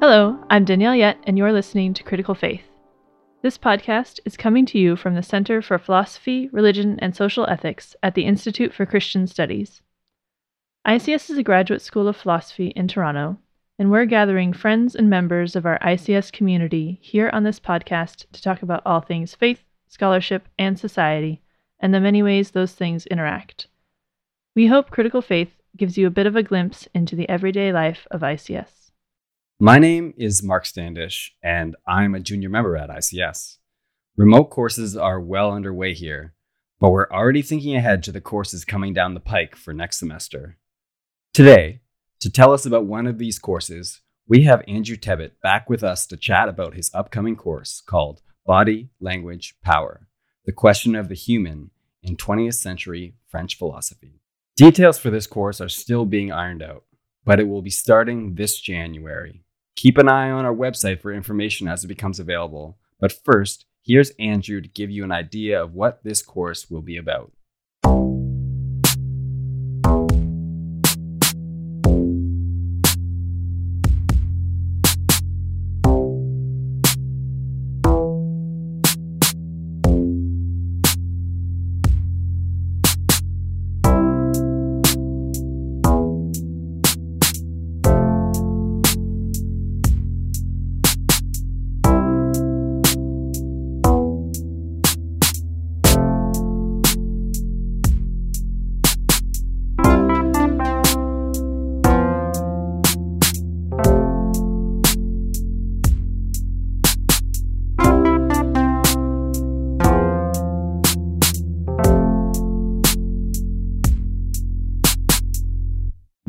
Hello, I'm Danielle Yett, and you're listening to Critical Faith. This podcast is coming to you from the Center for Philosophy, Religion, and Social Ethics at the Institute for Christian Studies. ICS is a graduate school of philosophy in Toronto, and we're gathering friends and members of our ICS community here on this podcast to talk about all things faith, scholarship, and society, and the many ways those things interact. We hope Critical Faith gives you a bit of a glimpse into the everyday life of ICS. My name is Mark Standish, and I'm a junior member at ICS. Remote courses are well underway here, but we're already thinking ahead to the courses coming down the pike for next semester. Today, to tell us about one of these courses, we have Andrew Tebbutt back with us to chat about his upcoming course called Body, Language, Power: The Question of the Human in 20th Century French Philosophy. Details for this course are still being ironed out, but it will be starting this January. Keep an eye on our website for information as it becomes available. But first, here's Andrew to give you an idea of what this course will be about.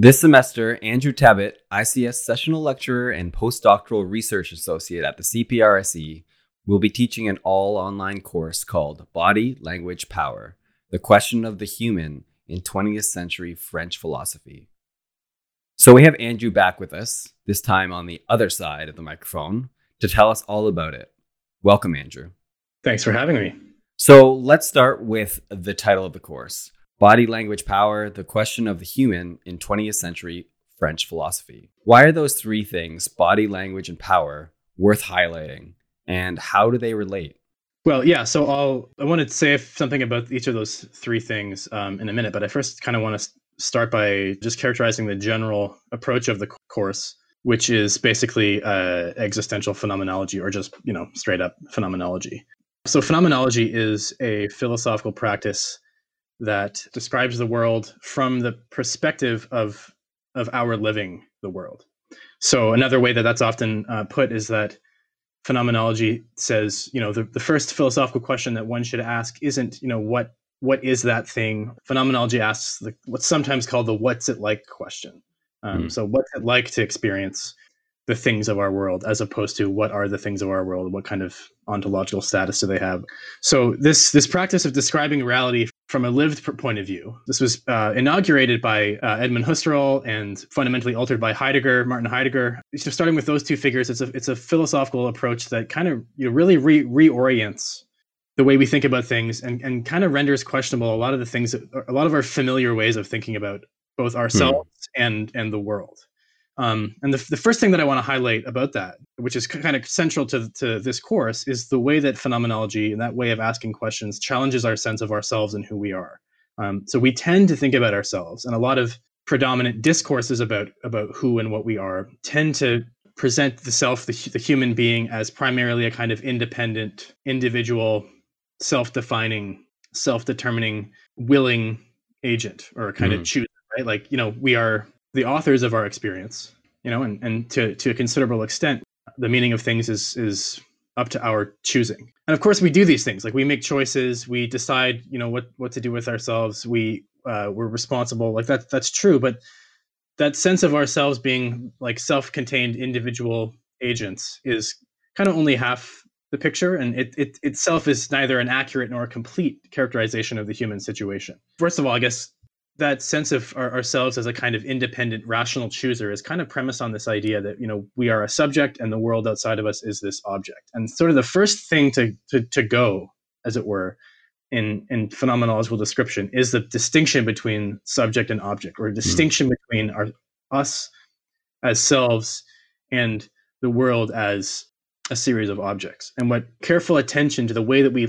This semester, Andrew Tebbutt, ICS Sessional Lecturer and Postdoctoral Research Associate at the CPRSE, will be teaching an all-online course called Body, Language, Power: The Question of the Human in 20th Century French Philosophy. So we have Andrew back with us, this time on the other side of the microphone, to tell us all about it. Welcome, Andrew. Thanks for having me. So let's start with the title of the course: Body, Language, Power: The Question of the Human in 20th Century French Philosophy. Why are those three things, body, language, and power, worth highlighting? And how do they relate? Well, yeah, so I want to say something about each of those three things in a minute, but I first kind of want to start by just characterizing the general approach of the course, which is basically existential phenomenology, or just, straight up phenomenology. So phenomenology is a philosophical practice that describes the world from the perspective of our living the world. So another way that's often put is that phenomenology says, the first philosophical question that one should ask isn't, what is that thing? Phenomenology asks what's sometimes called the what's it like question. So what's it like to experience the things of our world, as opposed to what are the things of our world? What kind of ontological status do they have? So this practice of describing reality from a lived point of view. This was inaugurated by Edmund Husserl and fundamentally altered by Martin Heidegger. So starting with those two figures, it's a philosophical approach that kind of really reorients the way we think about things and kind of renders questionable a lot of our familiar ways of thinking about both ourselves and the world. And the first thing that I want to highlight about that, which is kind of central to this course, is the way that phenomenology and that way of asking questions challenges our sense of ourselves and who we are. So we tend to think about ourselves, and a lot of predominant discourses about who and what we are tend to present the self, the human being, as primarily a kind of independent, individual, self-defining, self-determining, willing agent, or a kind of chooser, right? Like, we are the authors of our experience, and to a considerable extent, the meaning of things is up to our choosing. And of course, we do these things, like we make choices, we decide, what to do with ourselves. We're responsible, like that's true. But that sense of ourselves being like self-contained individual agents is kind of only half the picture, and it itself is neither an accurate nor a complete characterization of the human situation. First of all, I guess, that sense of ourselves as a kind of independent, rational chooser is kind of premised on this idea that, we are a subject and the world outside of us is this object. And sort of the first thing to go, as it were, in phenomenological description is the distinction between subject and object, or a distinction between us as selves and the world as a series of objects. And what careful attention to the way that we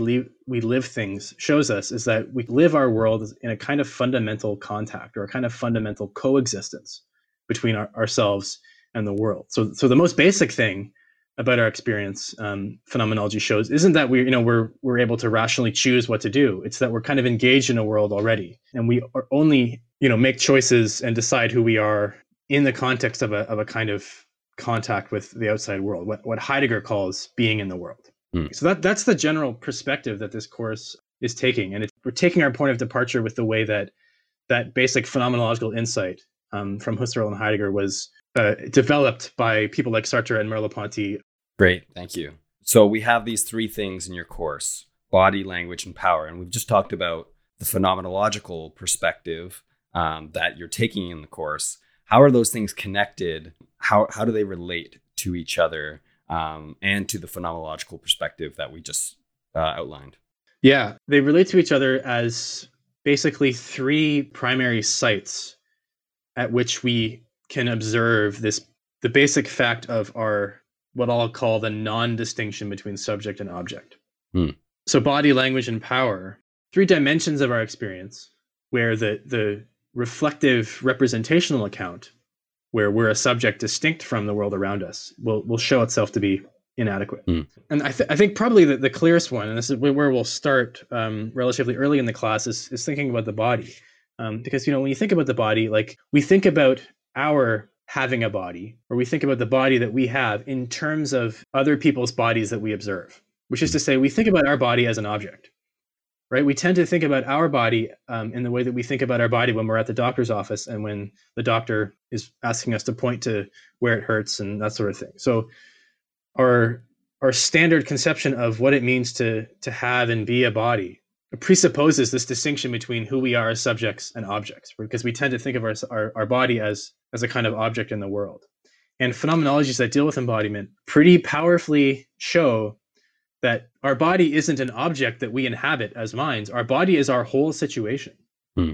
live things shows us is that we live our world in a kind of fundamental contact, or a kind of fundamental coexistence between ourselves and the world. So the most basic thing about our experience, phenomenology shows, isn't that we're able to rationally choose what to do. It's that we're kind of engaged in a world already, and we are only make choices and decide who we are in the context of a kind of contact with the outside world, what Heidegger calls being in the world. So that's the general perspective that this course is taking, and we're taking our point of departure with the way that basic phenomenological insight from Husserl and Heidegger was developed by people like Sartre and Merleau-Ponty. Great, thank you. So we have these three things in your course: body, language, and power. And we've just talked about the phenomenological perspective that you're taking in the course. How are those things connected? How do they relate to each other and to the phenomenological perspective that we just outlined? Yeah, they relate to each other as basically three primary sites at which we can observe the basic fact of our, what I'll call, the non-distinction between subject and object. So body, language, and power, three dimensions of our experience, where the reflective representational account, where we're a subject distinct from the world around us, will show itself to be inadequate. And I think probably the clearest one, and this is where we'll start relatively early in the class, is thinking about the body. Because when you think about the body, like, we think about our having a body, or we think about the body that we have in terms of other people's bodies that we observe, which is to say, we think about our body as an object, right? We tend to think about our body in the way that we think about our body when we're at the doctor's office, and when the doctor is asking us to point to where it hurts and that sort of thing. So our standard conception of what it means to have and be a body presupposes this distinction between who we are as subjects and objects, because we tend to think of our body as a kind of object in the world. And phenomenologies that deal with embodiment pretty powerfully show that our body isn't an object that we inhabit as minds. Our body is our whole situation.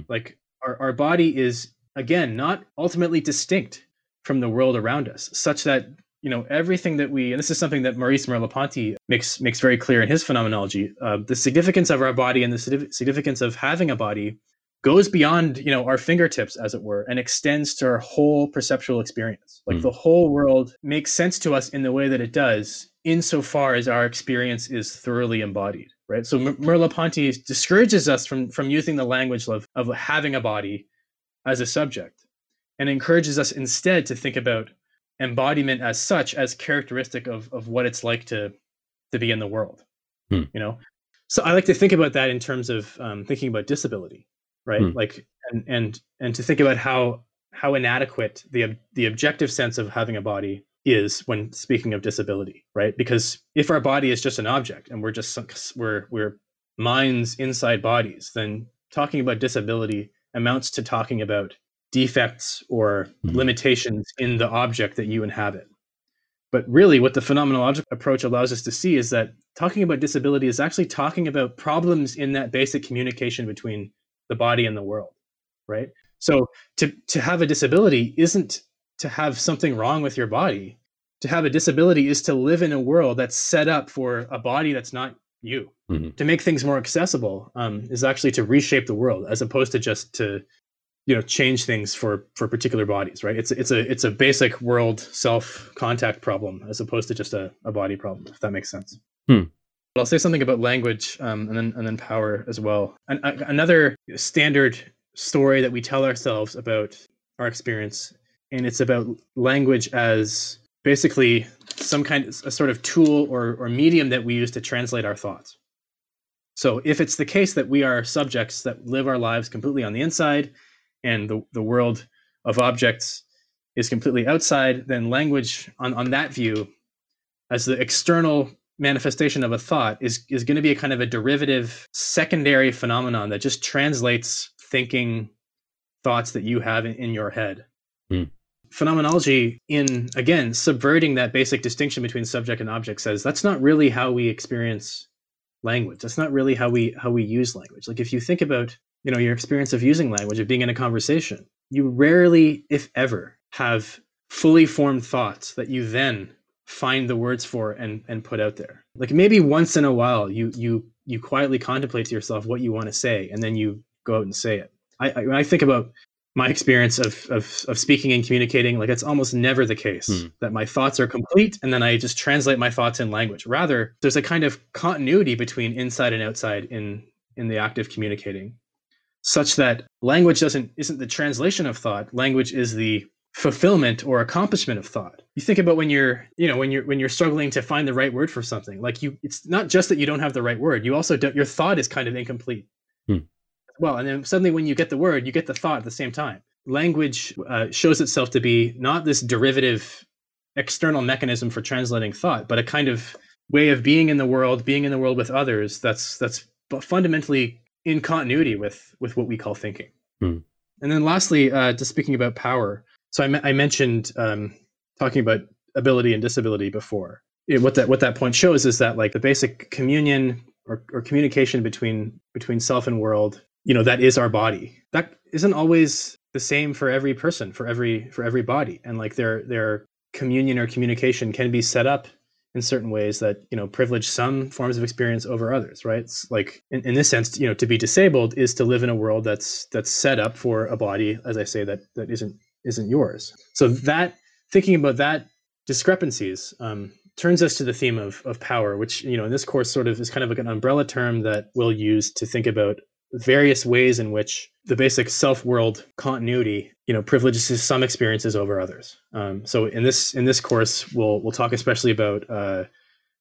Like, our body is, again, not ultimately distinct from the world around us, such that everything that we, and this is something that Maurice Merleau-Ponty makes very clear in his phenomenology, the significance of our body and the significance of having a body goes beyond, our fingertips, as it were, and extends to our whole perceptual experience. Like, the whole world makes sense to us in the way that it does, insofar as our experience is thoroughly embodied, right? So Merleau-Ponty discourages us from using the language of having a body as a subject, and encourages us instead to think about embodiment as such, as characteristic of what it's like to be in the world. So I like to think about that in terms of thinking about disability, right? Like, and to think about how inadequate the objective sense of having a body is when speaking of disability, right? Because if our body is just an object, and we're minds inside bodies, then talking about disability amounts to talking about defects or limitations in the object that you inhabit. But really, what the phenomenological approach allows us to see is that talking about disability is actually talking about problems in that basic communication between the body and the world, right? So to have a disability isn't to have something wrong with your body. To have a disability is to live in a world that's set up for a body that's not you. To make things more accessible is actually to reshape the world, as opposed to just to change things for particular bodies, right? It's a basic world self-contact problem, as opposed to just a body problem, if that makes sense. But I'll say something about language and then power as well. And another standard story that we tell ourselves about our experience, and it's about language as basically a sort of tool or medium that we use to translate our thoughts. So if it's the case that we are subjects that live our lives completely on the inside, and the world of objects is completely outside, then language on that view, as the external manifestation of a thought, is going to be a kind of a derivative, secondary phenomenon that just translates thoughts that you have in your head. Phenomenology, in, again, subverting that basic distinction between subject and object, says that's not really how we experience language. That's not really how we use language. Like, if you think about your experience of using language, of being in a conversation, you rarely, if ever, have fully formed thoughts that you then find the words for and put out there. Like maybe once in a while, you quietly contemplate to yourself what you want to say, and then you go out and say it. I think about my experience of speaking and communicating, like it's almost never the case that my thoughts are complete and then I just translate my thoughts in language. Rather, there's a kind of continuity between inside and outside in the act of communicating, such that language isn't the translation of thought. Language is the fulfillment or accomplishment of thought. You think about when you're struggling to find the right word for something. Like it's not just that you don't have the right word. You also don't. Your thought is kind of incomplete. Well, and then suddenly when you get the word, you get the thought at the same time. Language shows itself to be not this derivative external mechanism for translating thought, but a kind of way of being in the world with others that's fundamentally in continuity with what we call thinking. And then lastly, just speaking about power. So I mentioned talking about ability and disability before. What that point shows is that like the basic communion or communication between self and world, you know, that is our body. That isn't always the same for every person, for every body. And like their communion or communication can be set up in certain ways that, you know, privilege some forms of experience over others, right? It's like in this sense, you know, to be disabled is to live in a world that's set up for a body, as I say, that isn't yours. So that, thinking about that discrepancies, turns us to the theme of power, which, you know, in this course sort of is kind of like an umbrella term that we'll use to think about various ways in which the basic self-world continuity, you know, privileges some experiences over others. So in this course, we'll talk especially about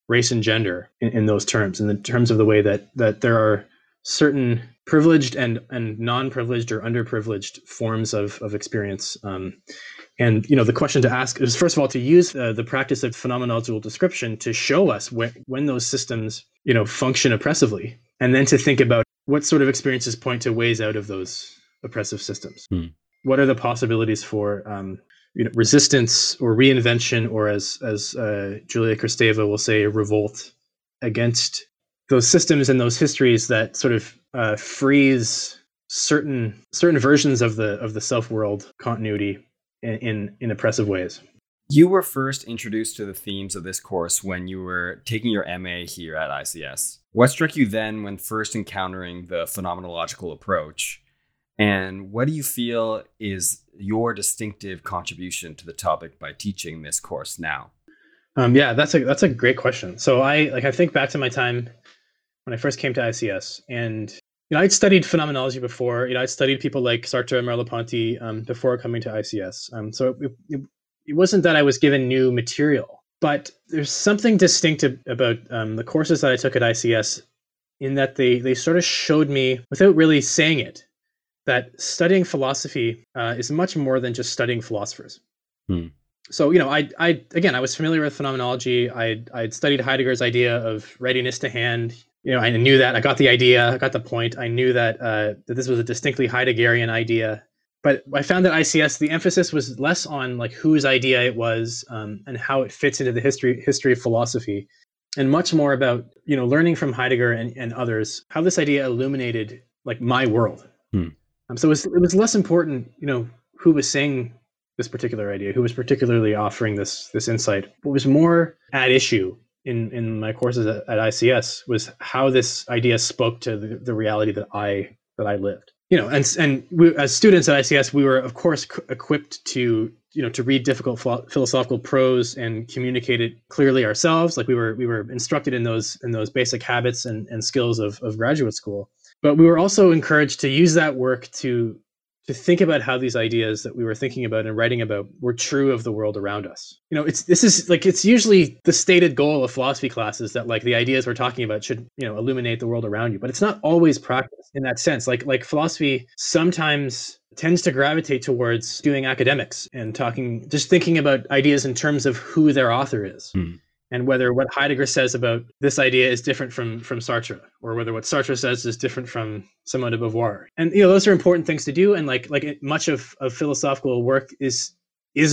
race and gender in those terms, in the terms of the way that there are certain privileged and non-privileged or underprivileged forms of experience. And, you know, the question to ask is, first of all, to use the practice of phenomenological description to show us when those systems, you know, function oppressively, and then to think about what sort of experiences point to ways out of those oppressive systems. What are the possibilities for, you know, resistance or reinvention, or as Julia Kristeva will say, revolt against those systems and those histories that sort of freeze certain versions of the self-world continuity in oppressive ways. You were first introduced to the themes of this course when you were taking your MA here at ICS. What struck you then when first encountering the phenomenological approach? And what do you feel is your distinctive contribution to the topic by teaching this course now? Yeah, that's a great question. So I think back to my time when I first came to ICS, and, you know, I'd studied phenomenology before. You know, I'd studied people like Sartre and Merleau-Ponty before coming to ICS. So it wasn't that I was given new material, but there's something distinct about the courses that I took at ICS, in that they sort of showed me, without really saying it, that studying philosophy is much more than just studying philosophers. So, you know, I was familiar with phenomenology. I'd studied Heidegger's idea of readiness to hand. You know, I knew that. I got the idea. I got the point. I knew that that this was a distinctly Heideggerian idea. But I found that ICS, the emphasis was less on like whose idea it was and how it fits into the history of philosophy, and much more about, you know, learning from Heidegger and others how this idea illuminated like my world. So it was less important, you know, who was saying this particular idea, who was particularly offering this insight. What was more at issue in my courses at ICS was how this idea spoke to the reality that I lived, you know, and we, as students at ICS, we were of course equipped to, you know, to read difficult philosophical prose and communicate it clearly ourselves. Like we were instructed in those basic habits and skills of graduate school, but we were also encouraged to use that work to think about how these ideas that we were thinking about and writing about were true of the world around us. You know, it's usually the stated goal of philosophy classes that like the ideas we're talking about should, you know, illuminate the world around you, but it's not always practiced in that sense. Like philosophy sometimes tends to gravitate towards doing academics and thinking about ideas in terms of who their author is. And whether what Heidegger says about this idea is different from Sartre, or whether what Sartre says is different from Simone de Beauvoir. And, you know, those are important things to do. And like much of philosophical work is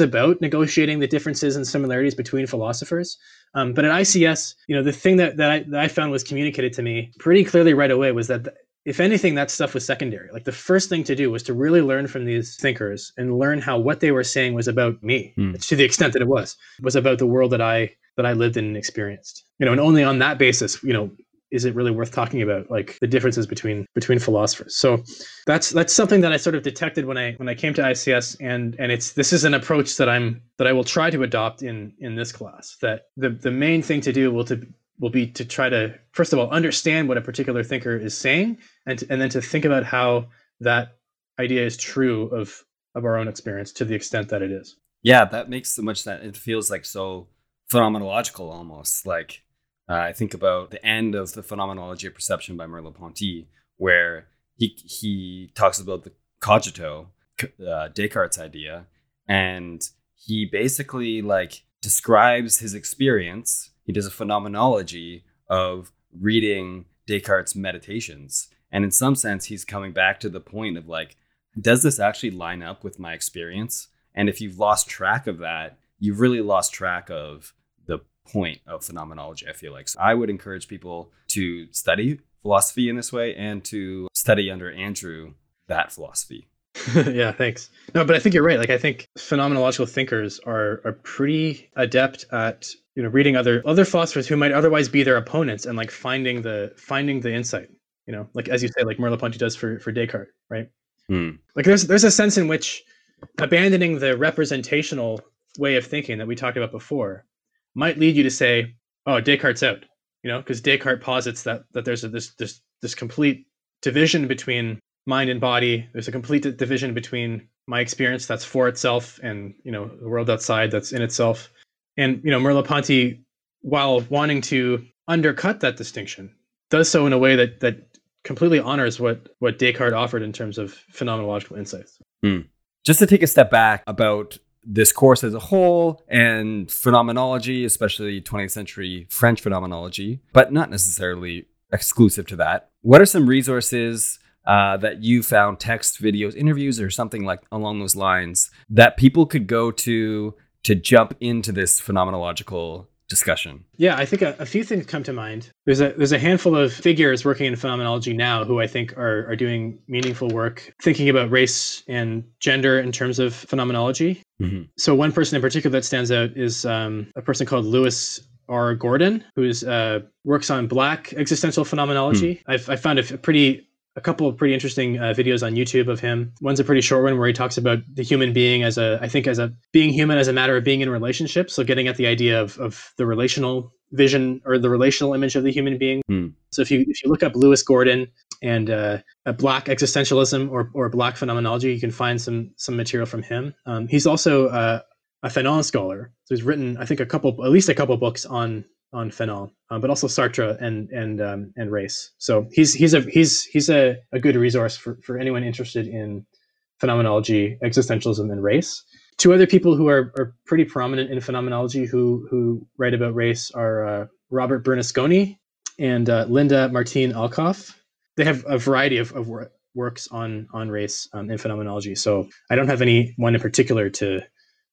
about negotiating the differences and similarities between philosophers. But at ICS, you know, the thing that I found was communicated to me pretty clearly right away was that if anything, that stuff was secondary. Like the first thing to do was to really learn from these thinkers and learn how what they were saying was about me, to the extent that it was about the world that I that I lived in and experienced. You know, and only on that basis, you know, is it really worth talking about, like, the differences between philosophers. So that's something that I sort of detected when I came to ICS, and this is an approach that I will try to adopt in this class. That the main thing to do will be to try to, first of all, understand what a particular thinker is saying, and then to think about how that idea is true of our own experience to the extent that it is. Yeah, that makes so much sense. It feels like so phenomenological almost. Like, I think about the end of the Phenomenology of Perception by Merleau-Ponty, where he talks about the cogito, Descartes' idea, and he basically, like, describes his experience. He does a phenomenology of reading Descartes' Meditations. And in some sense, he's coming back to the point of, like, does this actually line up with my experience? And if you've lost track of that, you've really lost track of the point of phenomenology, I feel like. So I would encourage people to study philosophy in this way and to study under Andrew that philosophy. Yeah, thanks. No, but I think you're right. Like, I think phenomenological thinkers are pretty adept at, you know, reading other philosophers who might otherwise be their opponents and, like, finding the insight, you know, like, as you say, like Merleau-Ponty does for Descartes, right? Mm. Like, there's a sense in which abandoning the representational way of thinking that we talked about before might lead you to say, oh, Descartes out, you know, because Descartes posits that there's this complete division between mind and body. There's a complete division between my experience that's for itself and, you know, the world outside that's in itself. And, you know, Merleau-Ponty, while wanting to undercut that distinction, does so in a way that completely honors what Descartes offered in terms of phenomenological insights. Mm. Just to take a step back about this course as a whole and phenomenology, especially 20th century French phenomenology, but not necessarily exclusive to that. What are some resources that you found, text, videos, interviews, or something like along those lines, that people could go to jump into this phenomenological discussion? Yeah, I think a few things come to mind. There's a handful of figures working in phenomenology now who I think are doing meaningful work thinking about race and gender in terms of phenomenology. Mm-hmm. So one person in particular that stands out is a person called Lewis R. Gordon, who's works on Black existential phenomenology. Mm-hmm. I found a couple of pretty interesting videos on YouTube of him. One's a pretty short one where he talks about the human being being human as a matter of being in relationships. So getting at the idea of the relational vision or the relational image of the human being. Mm. So if you look up Lewis Gordon and a Black existentialism or Black phenomenology, you can find some material from him. He's also a Fanon scholar. So he's written, I think, at least a couple books on Fanon, but also Sartre and race. So he's a good resource for anyone interested in phenomenology, existentialism, and race. Two other people who are pretty prominent in phenomenology who write about race are Robert Bernasconi and Linda Martin Alcoff. They have a variety of works on race in phenomenology. So I don't have any one in particular to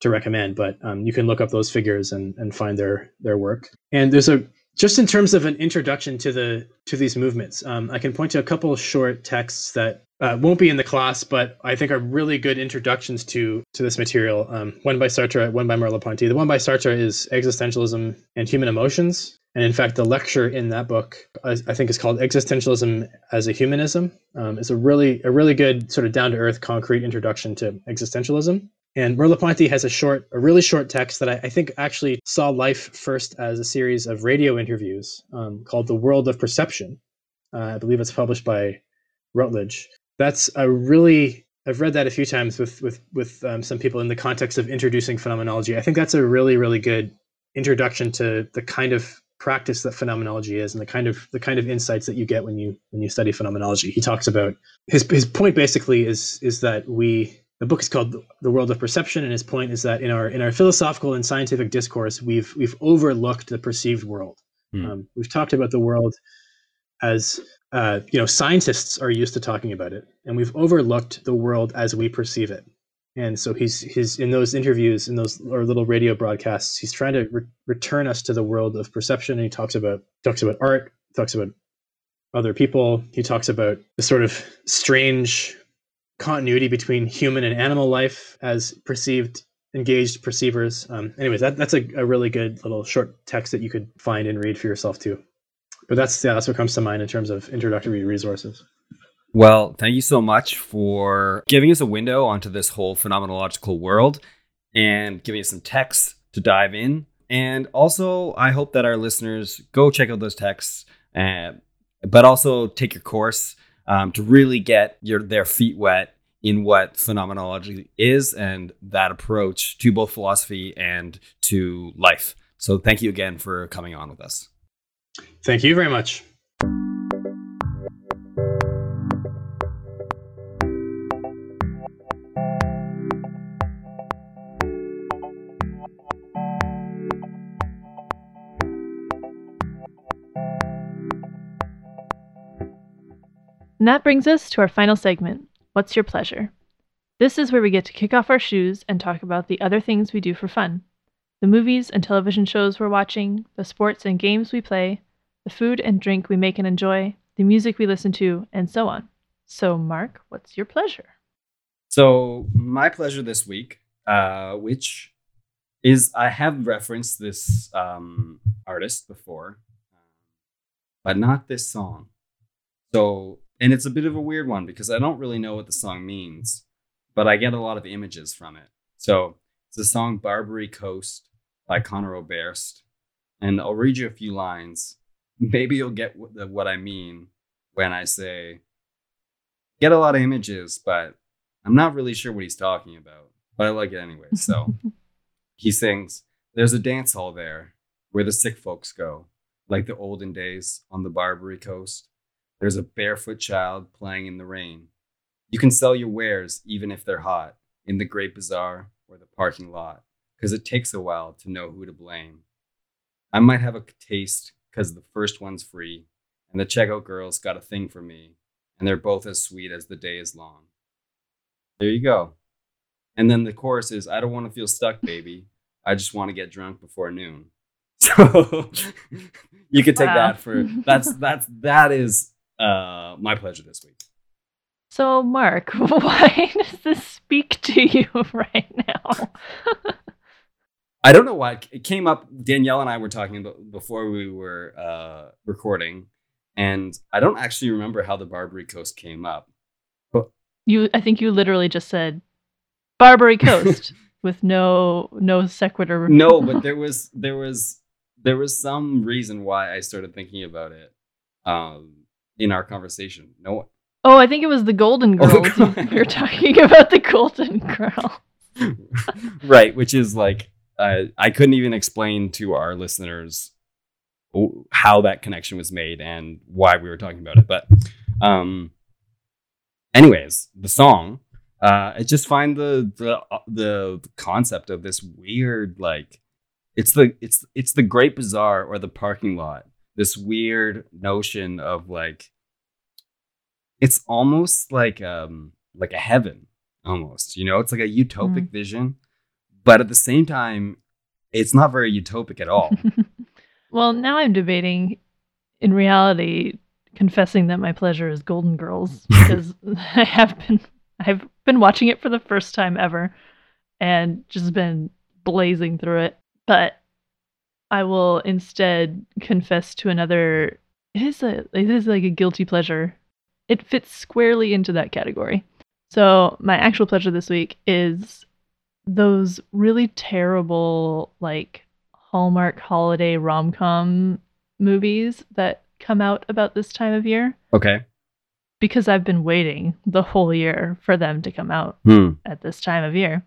recommend, but you can look up those figures and find their work. And there's just in terms of an introduction to these movements, I can point to a couple of short texts that won't be in the class, but I think are really good introductions to this material. One by Sartre, one by Merleau-Ponty. The one by Sartre is Existentialism and Human Emotions. And in fact, the lecture in that book, I think, is called Existentialism as a Humanism. It's a really good sort of down-to-earth, concrete introduction to existentialism. And Merleau-Ponty has a really short text that I think actually saw life first as a series of radio interviews called The World of Perception. I believe it's published by Routledge. I've read that a few times with some people in the context of introducing phenomenology. I think that's a really, really good introduction to the kind of practice that phenomenology is and the kind of insights that you get when you study phenomenology. He talks about his point basically is that the book is called The World of Perception, and his point is that in our philosophical and scientific discourse, we've overlooked the perceived world. Mm. We've talked about the world as scientists are used to talking about it, and we've overlooked the world as we perceive it. And so he's in those interviews, in those or little radio broadcasts, he's trying to return us to the world of perception. And he talks about art, talks about other people. He talks about the sort of strange continuity between human and animal life as perceived engaged perceivers. Anyways, that's a really good little short text that you could find and read for yourself too. But that's what comes to mind in terms of introductory resources. Well, thank you so much for giving us a window onto this whole phenomenological world and giving us some texts to dive in. And also, I hope that our listeners go check out those texts, but also take your course to really get their feet wet in what phenomenology is and that approach to both philosophy and to life. So thank you again for coming on with us. Thank you very much. And that brings us to our final segment, What's Your Pleasure? This is where we get to kick off our shoes and talk about the other things we do for fun. The movies and television shows we're watching, the sports and games we play, the food and drink we make and enjoy, the music we listen to, and so on. So, Mark, what's your pleasure? So, my pleasure this week, which is, I have referenced this artist before, but not this song. So, and it's a bit of a weird one because I don't really know what the song means, but I get a lot of images from it. So it's the song Barbary Coast by Conor Oberst. And I'll read you a few lines. Maybe you'll get what I mean when I say, get a lot of images, but I'm not really sure what he's talking about. But I like it anyway. So he sings, there's a dance hall there where the sick folks go, like the olden days on the Barbary Coast. There's a barefoot child playing in the rain. You can sell your wares, even if they're hot, in the Great Bazaar or the parking lot, because it takes a while to know who to blame. I might have a taste because the first one's free, and the checkout girl's got a thing for me, and they're both as sweet as the day is long. There you go. And then the chorus is, I don't want to feel stuck, baby. I just want to get drunk before noon. So you could take that for, that is... my pleasure this week. So, Mark, why does this speak to you right now? I don't know why. It came up, Danielle and I were talking about before we were recording, and I don't actually remember how the Barbary Coast came up. But I think you literally just said Barbary Coast with no sequitur. No, but there was some reason why I started thinking about it. In our conversation. No. Oh, I think it was the Golden Girls. Oh, you're talking about the Golden Girl. Right, which is like, I couldn't even explain to our listeners how that connection was made and why we were talking about it. But anyways, the song, I just find the concept of this weird, like, it's the Great Bazaar or the parking lot. This weird notion of like, it's almost like a heaven almost, you know, it's like a utopic vision, but at the same time, it's not very utopic at all. Well, now I'm debating in reality, confessing that my pleasure is Golden Girls because I've been watching it for the first time ever and just been blazing through it. But I will instead confess to another. It is like a guilty pleasure. It fits squarely into that category. So my actual pleasure this week is those really terrible, like, Hallmark holiday rom-com movies that come out about this time of year. Okay. Because I've been waiting the whole year for them to come out at this time of year.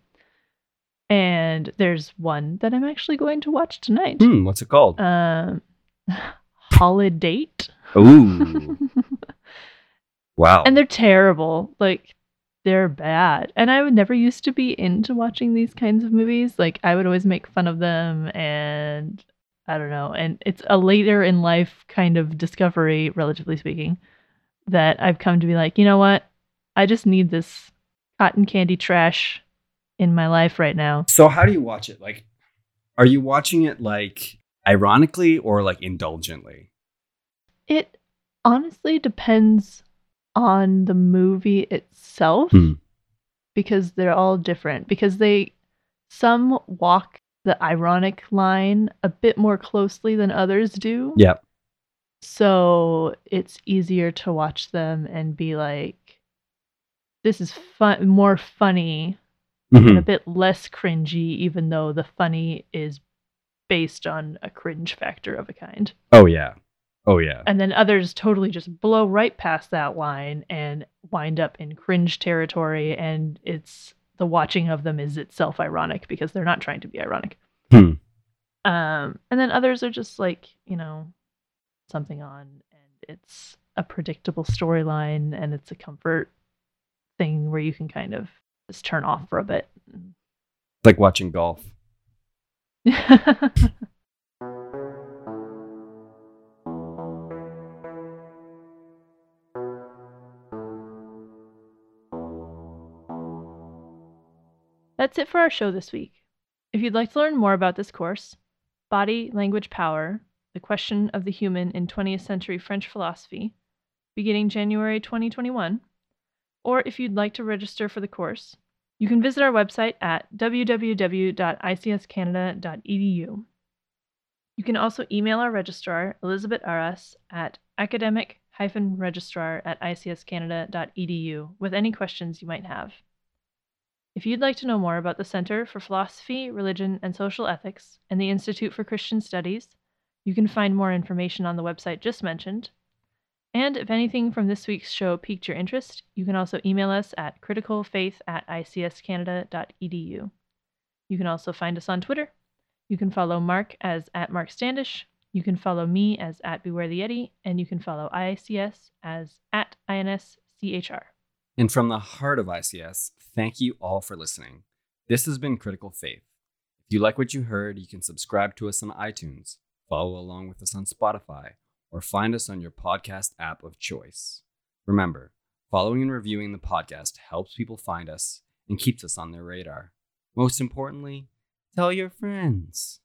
And there's one that I'm actually going to watch tonight. What's it called? Holidate. Ooh. Wow. And they're terrible. Like, they're bad. And I would never used to be into watching these kinds of movies. Like, I would always make fun of them. And I don't know. And it's a later in life kind of discovery, relatively speaking, that I've come to be like, you know what? I just need this cotton candy trash in my life right now. So how do you watch it? Like, are you watching it like ironically or like indulgently? It honestly depends on the movie itself because they're all different, because they Some walk the ironic line a bit more closely than others do. Yep. So it's easier to watch them and be like, this is fun, more funny, mm-hmm. and a bit less cringy, even though the funny is based on a cringe factor of a kind. Oh, yeah. Oh, yeah. And then others totally just blow right past that line and wind up in cringe territory. And it's the watching of them is itself ironic because they're not trying to be ironic. Hmm. And then others are just like, you know, something on, and it's a predictable storyline, and it's a comfort thing where you can kind of just turn off for a bit. It's like watching golf. That's it for our show this week. If you'd like to learn more about this course, Body, Language, Power, The Question of the Human in 20th Century French Philosophy, beginning January 2021, or if you'd like to register for the course, you can visit our website at www.icscanada.edu. You can also email our registrar, Elizabeth Aras, at academic-registrar@icscanada.edu with any questions you might have. If you'd like to know more about the Center for Philosophy, Religion, and Social Ethics and the Institute for Christian Studies, you can find more information on the website just mentioned. And if anything from this week's show piqued your interest, you can also email us at criticalfaith@icscanada.edu. You can also find us on Twitter. You can follow Mark as @MarkStandish. You can follow me as @BewareTheYeti. And you can follow ICS as @INSCHR. And from the heart of ICS, thank you all for listening. This has been Critical Faith. If you like what you heard, you can subscribe to us on iTunes. Follow along with us on Spotify, or find us on your podcast app of choice. Remember, following and reviewing the podcast helps people find us and keeps us on their radar. Most importantly, tell your friends.